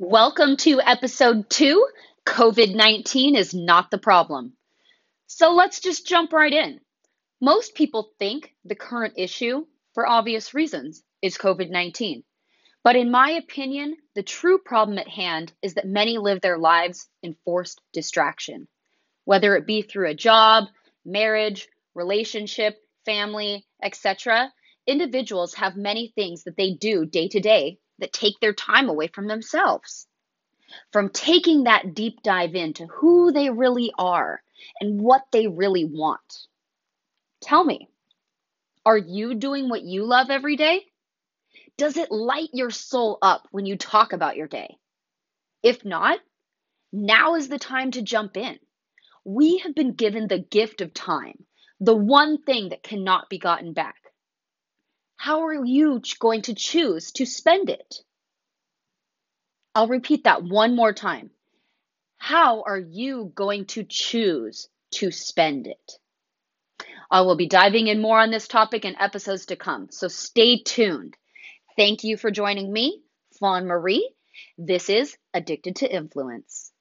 Welcome to episode 2, COVID-19 is not the problem. So let's just jump right in. Most people think the current issue, for obvious reasons, is COVID-19. But in my opinion, the true problem at hand is that many live their lives in forced distraction, whether it be through a job, marriage, relationship, family, etc. Individuals have many things that they do day to day that take their time away from themselves, from taking that deep dive into who they really are and what they really want. Tell me, are you doing what you love every day? Does it light your soul up when you talk about your day? If not, now is the time to jump in. We have been given the gift of time, the one thing that cannot be gotten back. How are you going to choose to spend it? I'll repeat that one more time. How are you going to choose to spend it? I will be diving in more on this topic in episodes to come, so stay tuned. Thank you for joining me, Fawn Marie. This is Addicted to Influence.